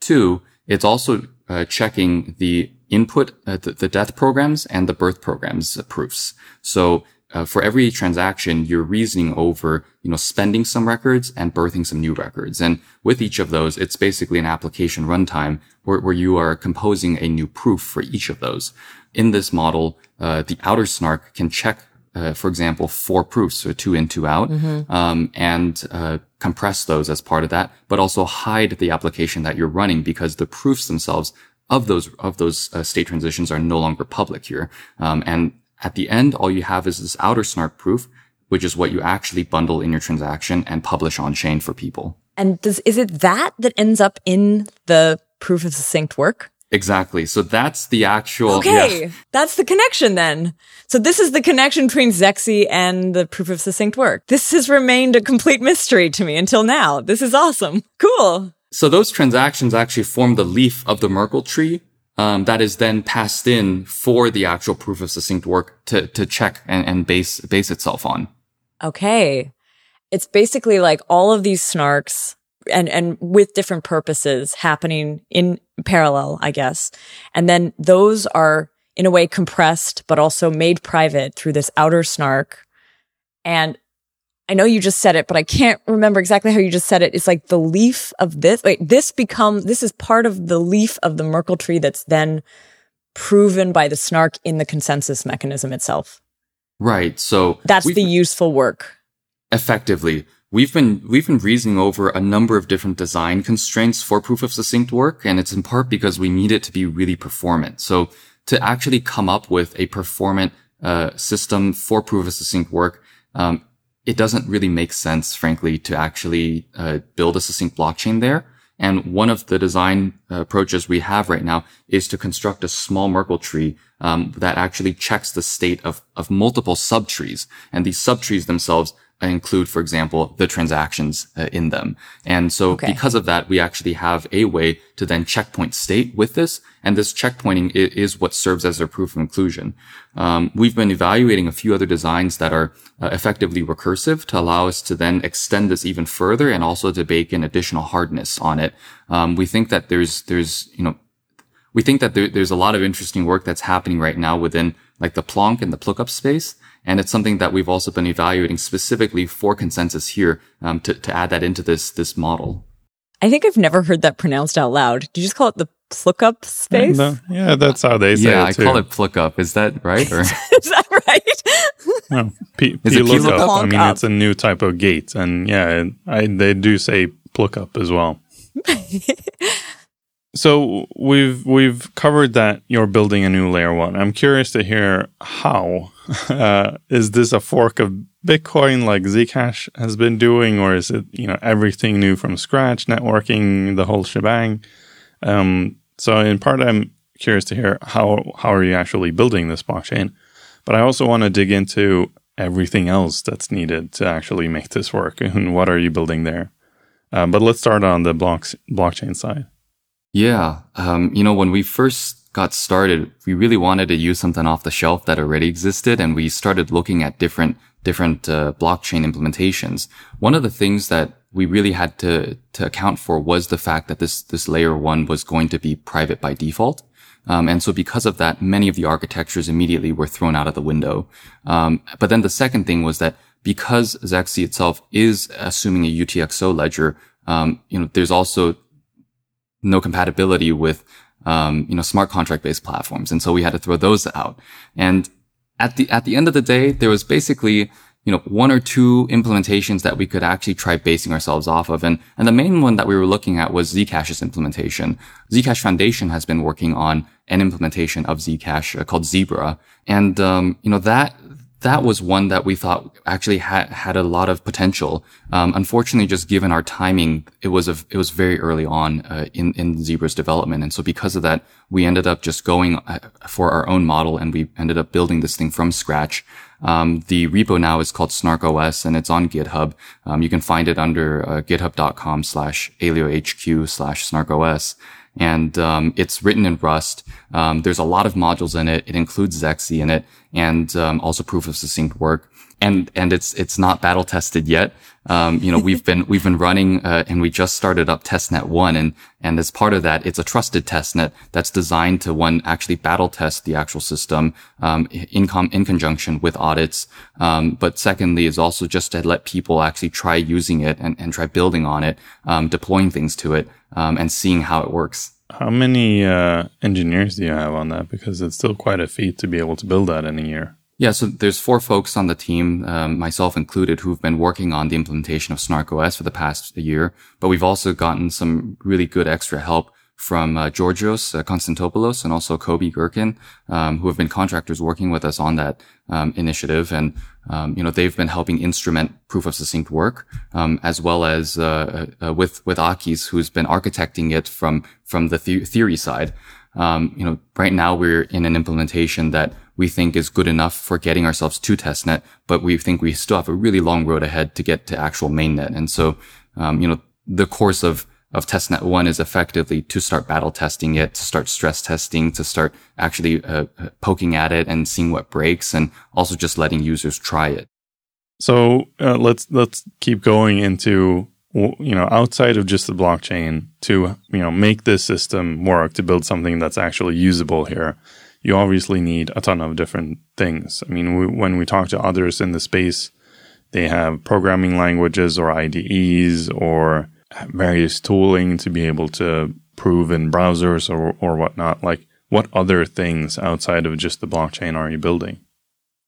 two, it's also checking the input, the death programs and the birth programs proofs. So for every transaction, you're reasoning over spending some records and birthing some new records, and with each of those, it's basically an application runtime where you are composing a new proof for each of those. In this model, the outer snark can check, for example, 4 proofs, so 2 in, 2 out, and compress those as part of that, but also hide the application that you're running because the proofs themselves of those state transitions are no longer public here. And at the end, all you have is this outer snark proof, which is what you actually bundle in your transaction and publish on chain for people. And is it that ends up in the proof of succinct work? Exactly. So that's the actual... Okay, yeah. That's the connection then. So this is the connection between Zexe and the proof of succinct work. This has remained a complete mystery to me until now. This is awesome. Cool. So those transactions actually form the leaf of the Merkle tree that is then passed in for the actual proof of succinct work to check and base itself on. Okay. It's basically all of these snarks... And with different purposes happening in parallel, I guess. And then those are, in a way, compressed, but also made private through this outer snark. And I know you just said it, but I can't remember exactly how you just said it. It's the leaf of this. This is part of the leaf of the Merkle tree that's then proven by the snark in the consensus mechanism itself. Right, so... That's the useful work. Effectively. We've been reasoning over a number of different design constraints for proof of succinct work, and it's in part because we need it to be really performant. So to actually come up with a performant system for proof of succinct work, it doesn't really make sense, frankly, to actually build a succinct blockchain there. And one of the design approaches we have right now is to construct a small Merkle tree that actually checks the state of multiple subtrees, and these subtrees themselves include, for example, the transactions in them. And so because of that, we actually have a way to then checkpoint state with this. And this checkpointing is what serves as their proof of inclusion. We've been evaluating a few other designs that are effectively recursive to allow us to then extend this even further and also to bake in additional hardness on it. We think that there's a lot of interesting work that's happening right now within like the Plonk and the Pluckup space. And it's something that we've also been evaluating specifically for consensus here, to add that into this model. I think I've never heard that pronounced out loud. Do you just call it the Pluckup space? No. Yeah, that's how they say it. Yeah, I call it Pluckup. Is that right? Or is that right? No, P-lookup. I mean, it's a new type of gate. And yeah, they do say Pluckup as well. So we've covered that you're building a new layer one. I'm curious to hear how. Is this a fork of Bitcoin like Zcash has been doing, or is it everything new from scratch, networking, the whole shebang? So in part, I'm curious to hear how are you actually building this blockchain, but I also want to dig into everything else that's needed to actually make this work and what are you building there. But let's start on the blockchain side. Yeah. When we first got started, we really wanted to use something off the shelf that already existed, and we started looking at different blockchain implementations. One of the things that we really had to account for was the fact that this layer one was going to be private by default. And so because of that, many of the architectures immediately were thrown out of the window. But then the second thing was that because Zexe itself is assuming a UTXO ledger, there's also no compatibility with, smart contract-based platforms. And so we had to throw those out. And at the end of the day, there was basically, one or two implementations that we could actually try basing ourselves off of. And the main one that we were looking at was Zcash's implementation. Zcash Foundation has been working on an implementation of Zcash called Zebra. And, that was one that we thought actually had a lot of potential. Unfortunately, just given our timing, it was very early on in Zebra's development, and so because of that, we ended up just going for our own model, and we ended up building this thing from scratch. The repo now is called snarkOS, and it's on GitHub. You can find it under github.com/aleo-hq/snarkOS. And it's written in Rust. There's a lot of modules in it. It includes Zexe in it, and also proof of succinct work. And it's not battle tested yet. We've been running and we just started up testnet 1, and as part of that, it's a trusted testnet that's designed to actually battle test the actual system in conjunction with audits. But secondly is also just to let people actually try using it and try building on it, deploying things to it, and seeing how it works. How many engineers do you have on that? Because it's still quite a feat to be able to build that in a year. Yeah, so there's 4 folks on the team, myself included, who've been working on the implementation of snarkOS for the past year. But we've also gotten some really good extra help from Georgios Konstantopoulos and also Kobe Gherkin, who have been contractors working with us on that initiative. And, they've been helping instrument proof of succinct work, as well as with Akis, who's been architecting it from the theory side. Right now we're in an implementation that we think is good enough for getting ourselves to testnet, but we think we still have a really long road ahead to get to actual mainnet. And so, the course of testnet 1 is effectively to start battle testing it, to start stress testing, to start actually poking at it and seeing what breaks, and also just letting users try it. So let's keep going into, outside of just the blockchain, to, make this system work, to build something that's actually usable here. You obviously need a ton of different things. I mean, when we talk to others in the space, they have programming languages or IDEs or various tooling to be able to prove in browsers or whatnot. Like, what other things outside of just the blockchain are you building?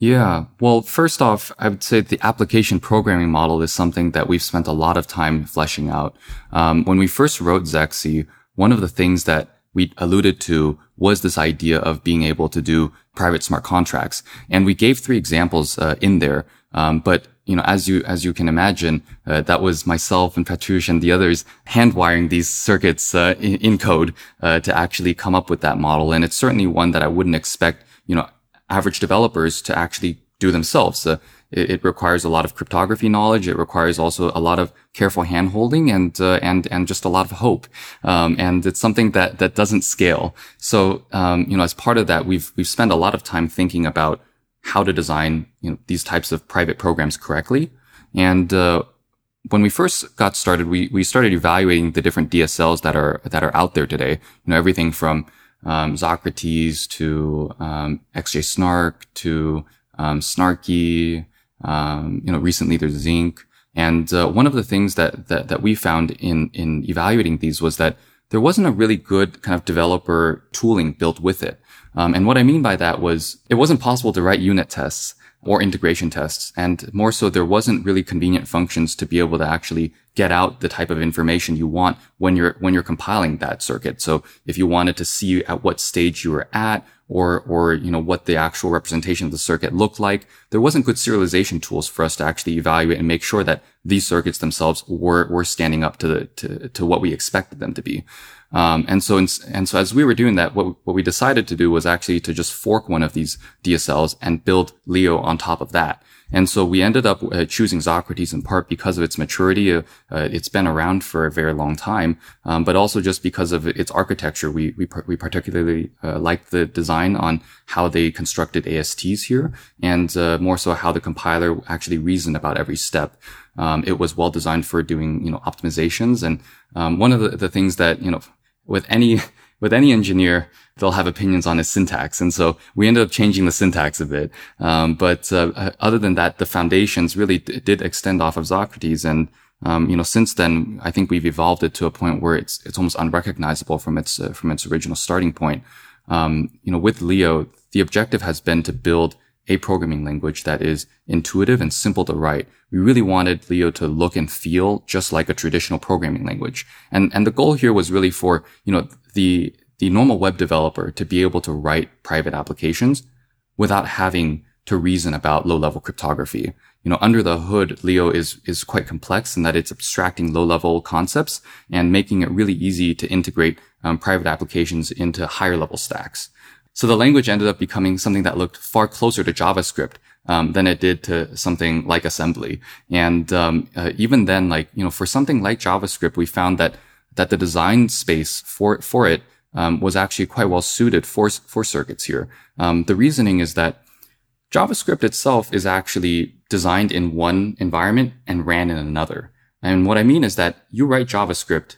Yeah. Well, first off, I would say the application programming model is something that we've spent a lot of time fleshing out. When we first wrote Zexe, one of the things that we alluded to was this idea of being able to do private smart contracts. And we gave 3 examples in there. But as you can imagine, that was myself and Pratish and the others hand wiring these circuits in code to actually come up with that model. And it's certainly one that I wouldn't expect average developers to actually do themselves. It requires a lot of cryptography knowledge. It requires also a lot of careful handholding and just a lot of hope. And it's something that doesn't scale. So, as part of that, we've spent a lot of time thinking about how to design, these types of private programs correctly. And, when we first got started, we started evaluating the different DSLs that are out there today. Everything from, ZoKrates to, XJ Snark to, Snarky, recently there's Zinc. And, one of the things that we found in evaluating these was that there wasn't a really good kind of developer tooling built with it. And what I mean by that was it wasn't possible to write unit tests or integration tests. And more so, there wasn't really convenient functions to be able to actually get out the type of information you want when you're compiling that circuit. So if you wanted to see at what stage you were at or what the actual representation of the circuit looked like, there wasn't good serialization tools for us to actually evaluate and make sure that these circuits themselves were standing up to what we expected them to be. And so as we were doing that, what we decided to do was actually to just fork one of these DSLs and build Leo on top of that. And so we ended up choosing ZoKrates in part because of its maturity. It's been around for a very long time, but also just because of its architecture. We particularly liked the design on how they constructed ASTs here, and more so how the compiler actually reasoned about every step. It was well designed for doing optimizations, and one of the things that with any engineer, they'll have opinions on his syntax. And so we ended up changing the syntax a bit. But other than that, the foundations really did extend off of ZoKrates. And, since then, I think we've evolved it to a point where it's almost unrecognizable from its original starting point. With Leo, the objective has been to build a programming language that is intuitive and simple to write. We really wanted Leo to look and feel just like a traditional programming language. And the goal here was really for, the normal web developer to be able to write private applications without having to reason about low-level cryptography. Under the hood, Leo is quite complex in that it's abstracting low-level concepts and making it really easy to integrate private applications into higher-level stacks. So the language ended up becoming something that looked far closer to JavaScript than it did to something like assembly. And even then, for something like JavaScript, we found that the design space for it was actually quite well suited for circuits here. The reasoning is that JavaScript itself is actually designed in one environment and ran in another. And what I mean is that you write JavaScript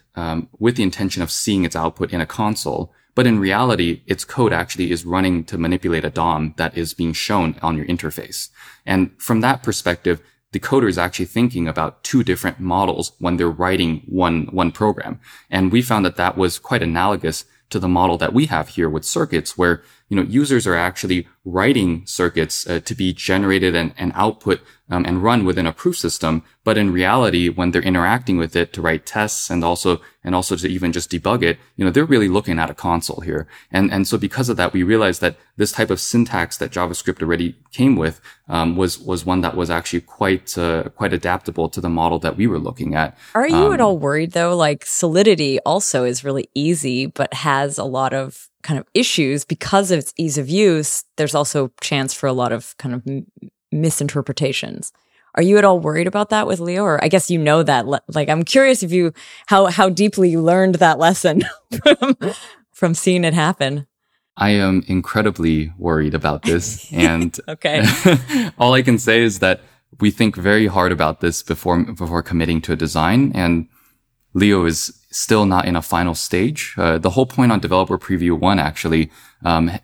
with the intention of seeing its output in a console, but in reality, its code actually is running to manipulate a DOM that is being shown on your interface. And from that perspective, the coder is actually thinking about two different models when they're writing one program. And we found that was quite analogous to the model that we have here with circuits, where, users are actually writing circuits to be generated and output and run within a proof system. But in reality, when they're interacting with it to write tests and also to even just debug it, they're really looking at a console here. And so because of that, we realized that this type of syntax that JavaScript already came with, was one that was actually quite adaptable to the model that we were looking at. Are you at all worried though? Like Solidity also is really easy, but has a lot of kind of issues because of its ease of use. There's also chance for a lot of kind of misinterpretations. Are you at all worried about that with Leo? Or I guess you know that. I'm curious if you how deeply you learned that lesson from seeing it happen. I am incredibly worried about this, and okay. All I can say is that we think very hard about this before committing to a design, and Leo is still not in a final stage. The whole point on Developer Preview 1 actually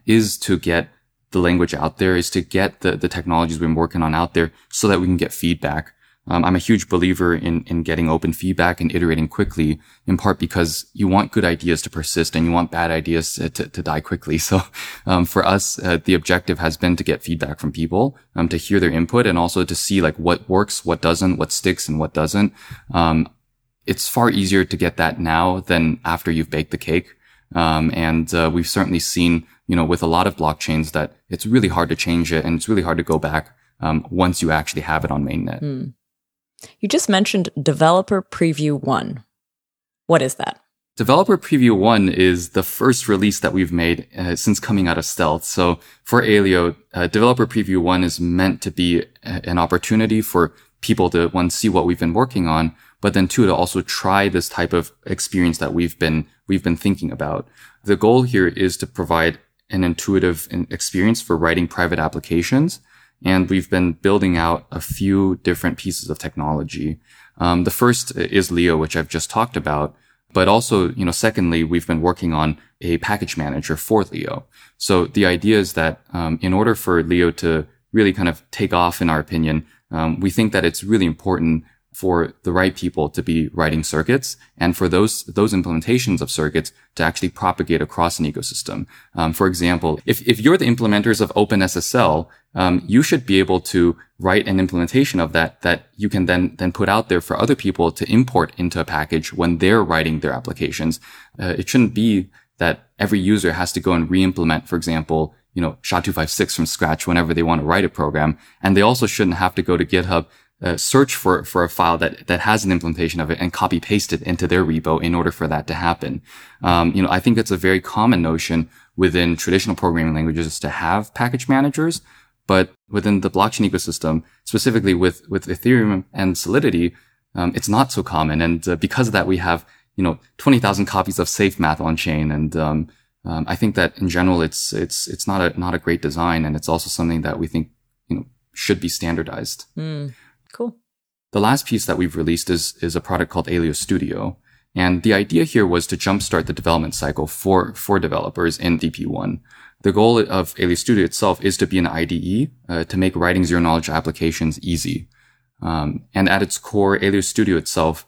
is to get the language out there, is to get the technologies we've been working on out there so that we can get feedback. I'm a huge believer in getting open feedback and iterating quickly, in part because you want good ideas to persist and you want bad ideas to die quickly. So for us, the objective has been to get feedback from people, to hear their input, and also to see what works, what doesn't, what sticks, and what doesn't. It's far easier to get that now than after you've baked the cake. And we've certainly seen, with a lot of blockchains that it's really hard to change it and it's really hard to go back once you actually have it on mainnet. You just mentioned Developer Preview 1. What is that? Developer Preview 1 is the first release that we've made since coming out of stealth. So for Aleo, Developer Preview 1 is meant to be an opportunity for people to, one, see what we've been working on, but then two, to also try this type of experience that we've been thinking about. The goal here is to provide an intuitive experience for writing private applications. And we've been building out a few different pieces of technology. The first is Leo, which I've just talked about. But also, secondly, we've been working on a package manager for Leo. So the idea is that in order for Leo to really kind of take off, in our opinion, we think that it's really important for the right people to be writing circuits and for those implementations of circuits to actually propagate across an ecosystem. For example, if you're the implementers of OpenSSL, you should be able to write an implementation of that you can then put out there for other people to import into a package when they're writing their applications. It shouldn't be that every user has to go and re-implement, for example, SHA-256 from scratch whenever they want to write a program. And they also shouldn't have to go to GitHub, search for a file that has an implementation of it and copy paste it into their repo in order for that to happen. I think that's a very common notion within traditional programming languages to have package managers. But within the blockchain ecosystem, specifically with Ethereum and Solidity, it's not so common. And because of that, we have, 20,000 copies of safe math on chain. And, I think that in general, it's not a great design. And it's also something that we think, should be standardized. Cool. The last piece that we've released is a product called Alios Studio. And the idea here was to jumpstart the development cycle for developers in DP1. The goal of Alios Studio itself is to be an IDE to make writing zero-knowledge applications easy. And at its core, Alios Studio itself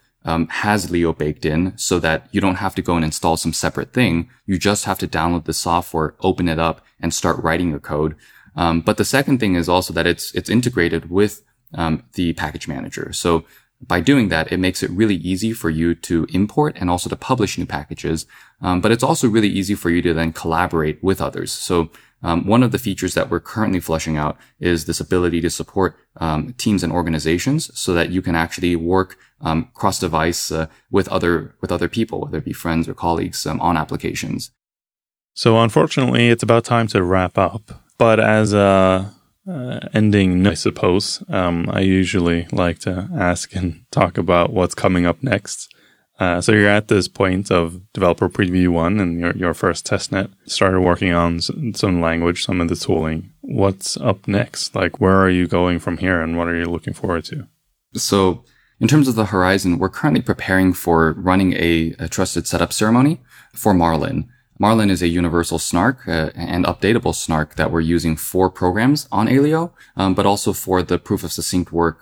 has Leo baked in so that you don't have to go and install some separate thing. You just have to download the software, open it up, and start writing your code. But the second thing is also that it's integrated with the package manager. So by doing that, it makes it really easy for you to import and also to publish new packages. But it's also really easy for you to then collaborate with others. So one of the features that we're currently fleshing out is this ability to support teams and organizations so that you can actually work cross-device with other people, whether it be friends or colleagues, on applications. So unfortunately, it's about time to wrap up. But as a ending, I suppose. I usually like to ask and talk about what's coming up next. So you're at this point of developer preview 1 and your first testnet. Started working on some language, some of the tooling. What's up next? Where are you going from here and what are you looking forward to? So in terms of the horizon, we're currently preparing for running a trusted setup ceremony for Marlin. Marlin is a universal snark and updatable snark that we're using for programs on Aleo, but also for the proof of succinct work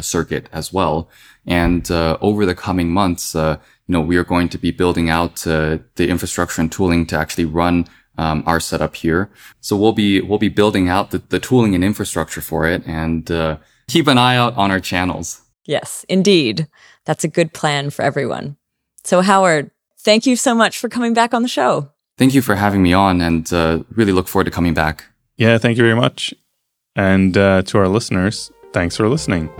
circuit as well. And over the coming months, we are going to be building out the infrastructure and tooling to actually run our setup here. So we'll be building out the tooling and infrastructure for it, and keep an eye out on our channels. Yes, indeed. That's a good plan for everyone. So Howard, thank you so much for coming back on the show. Thank you for having me on, and really look forward to coming back. Yeah, thank you very much. And to our listeners, thanks for listening.